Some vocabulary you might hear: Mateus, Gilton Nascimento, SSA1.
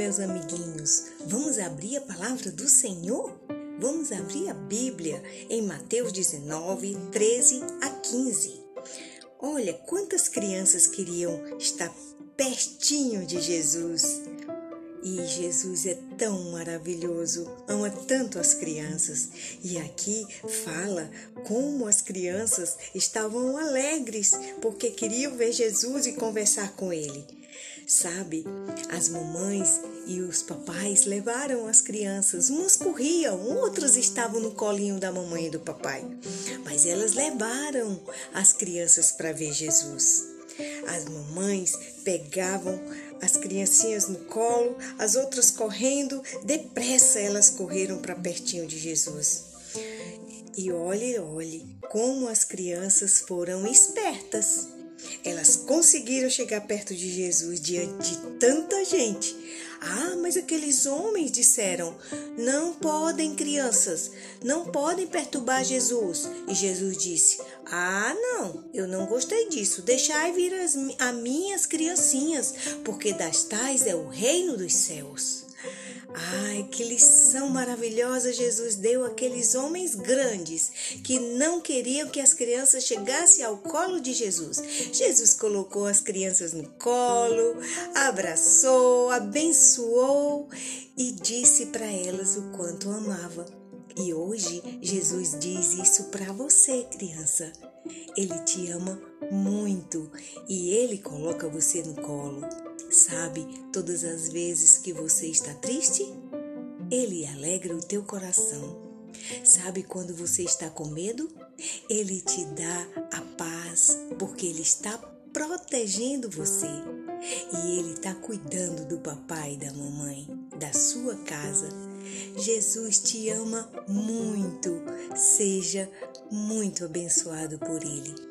meus amiguinhos, vamos abrir a palavra do Senhor? Vamos abrir a Bíblia em Mateus 19, 13 a 15. Olha, quantas crianças queriam estar pertinho de Jesus. E Jesus é tão maravilhoso, ama tanto as crianças. E aqui fala como as crianças estavam alegres porque queriam ver Jesus e conversar com ele. Sabe, as mamães e os papais levaram as crianças. Uns corriam, outros estavam no colinho da mamãe e do papai. Mas elas levaram as crianças para ver Jesus. As mamães pegavam as criancinhas no colo, as outras correndo, depressa elas correram para pertinho de Jesus. E olhe como as crianças foram espertas. Elas conseguiram chegar perto de Jesus diante de tanta gente. Ah, mas aqueles homens disseram: não podem, crianças, não podem perturbar Jesus. E Jesus disse: ah, não, eu não gostei disso. Deixai vir as minhas criancinhas, porque das tais é o reino dos céus. Ai, que lição maravilhosa Jesus deu àqueles homens grandes que não queriam que as crianças chegassem ao colo de Jesus. Jesus colocou as crianças no colo, abraçou, abençoou e disse para elas o quanto amava. E hoje Jesus diz isso para você, criança. Ele te ama muito e ele coloca você no colo. Sabe, todas as vezes que você está triste, ele alegra o teu coração. Sabe, quando você está com medo, ele te dá a paz, porque ele está protegendo você. E ele está cuidando do papai e da mamãe, da sua casa. Jesus te ama muito. Seja muito abençoado por ele.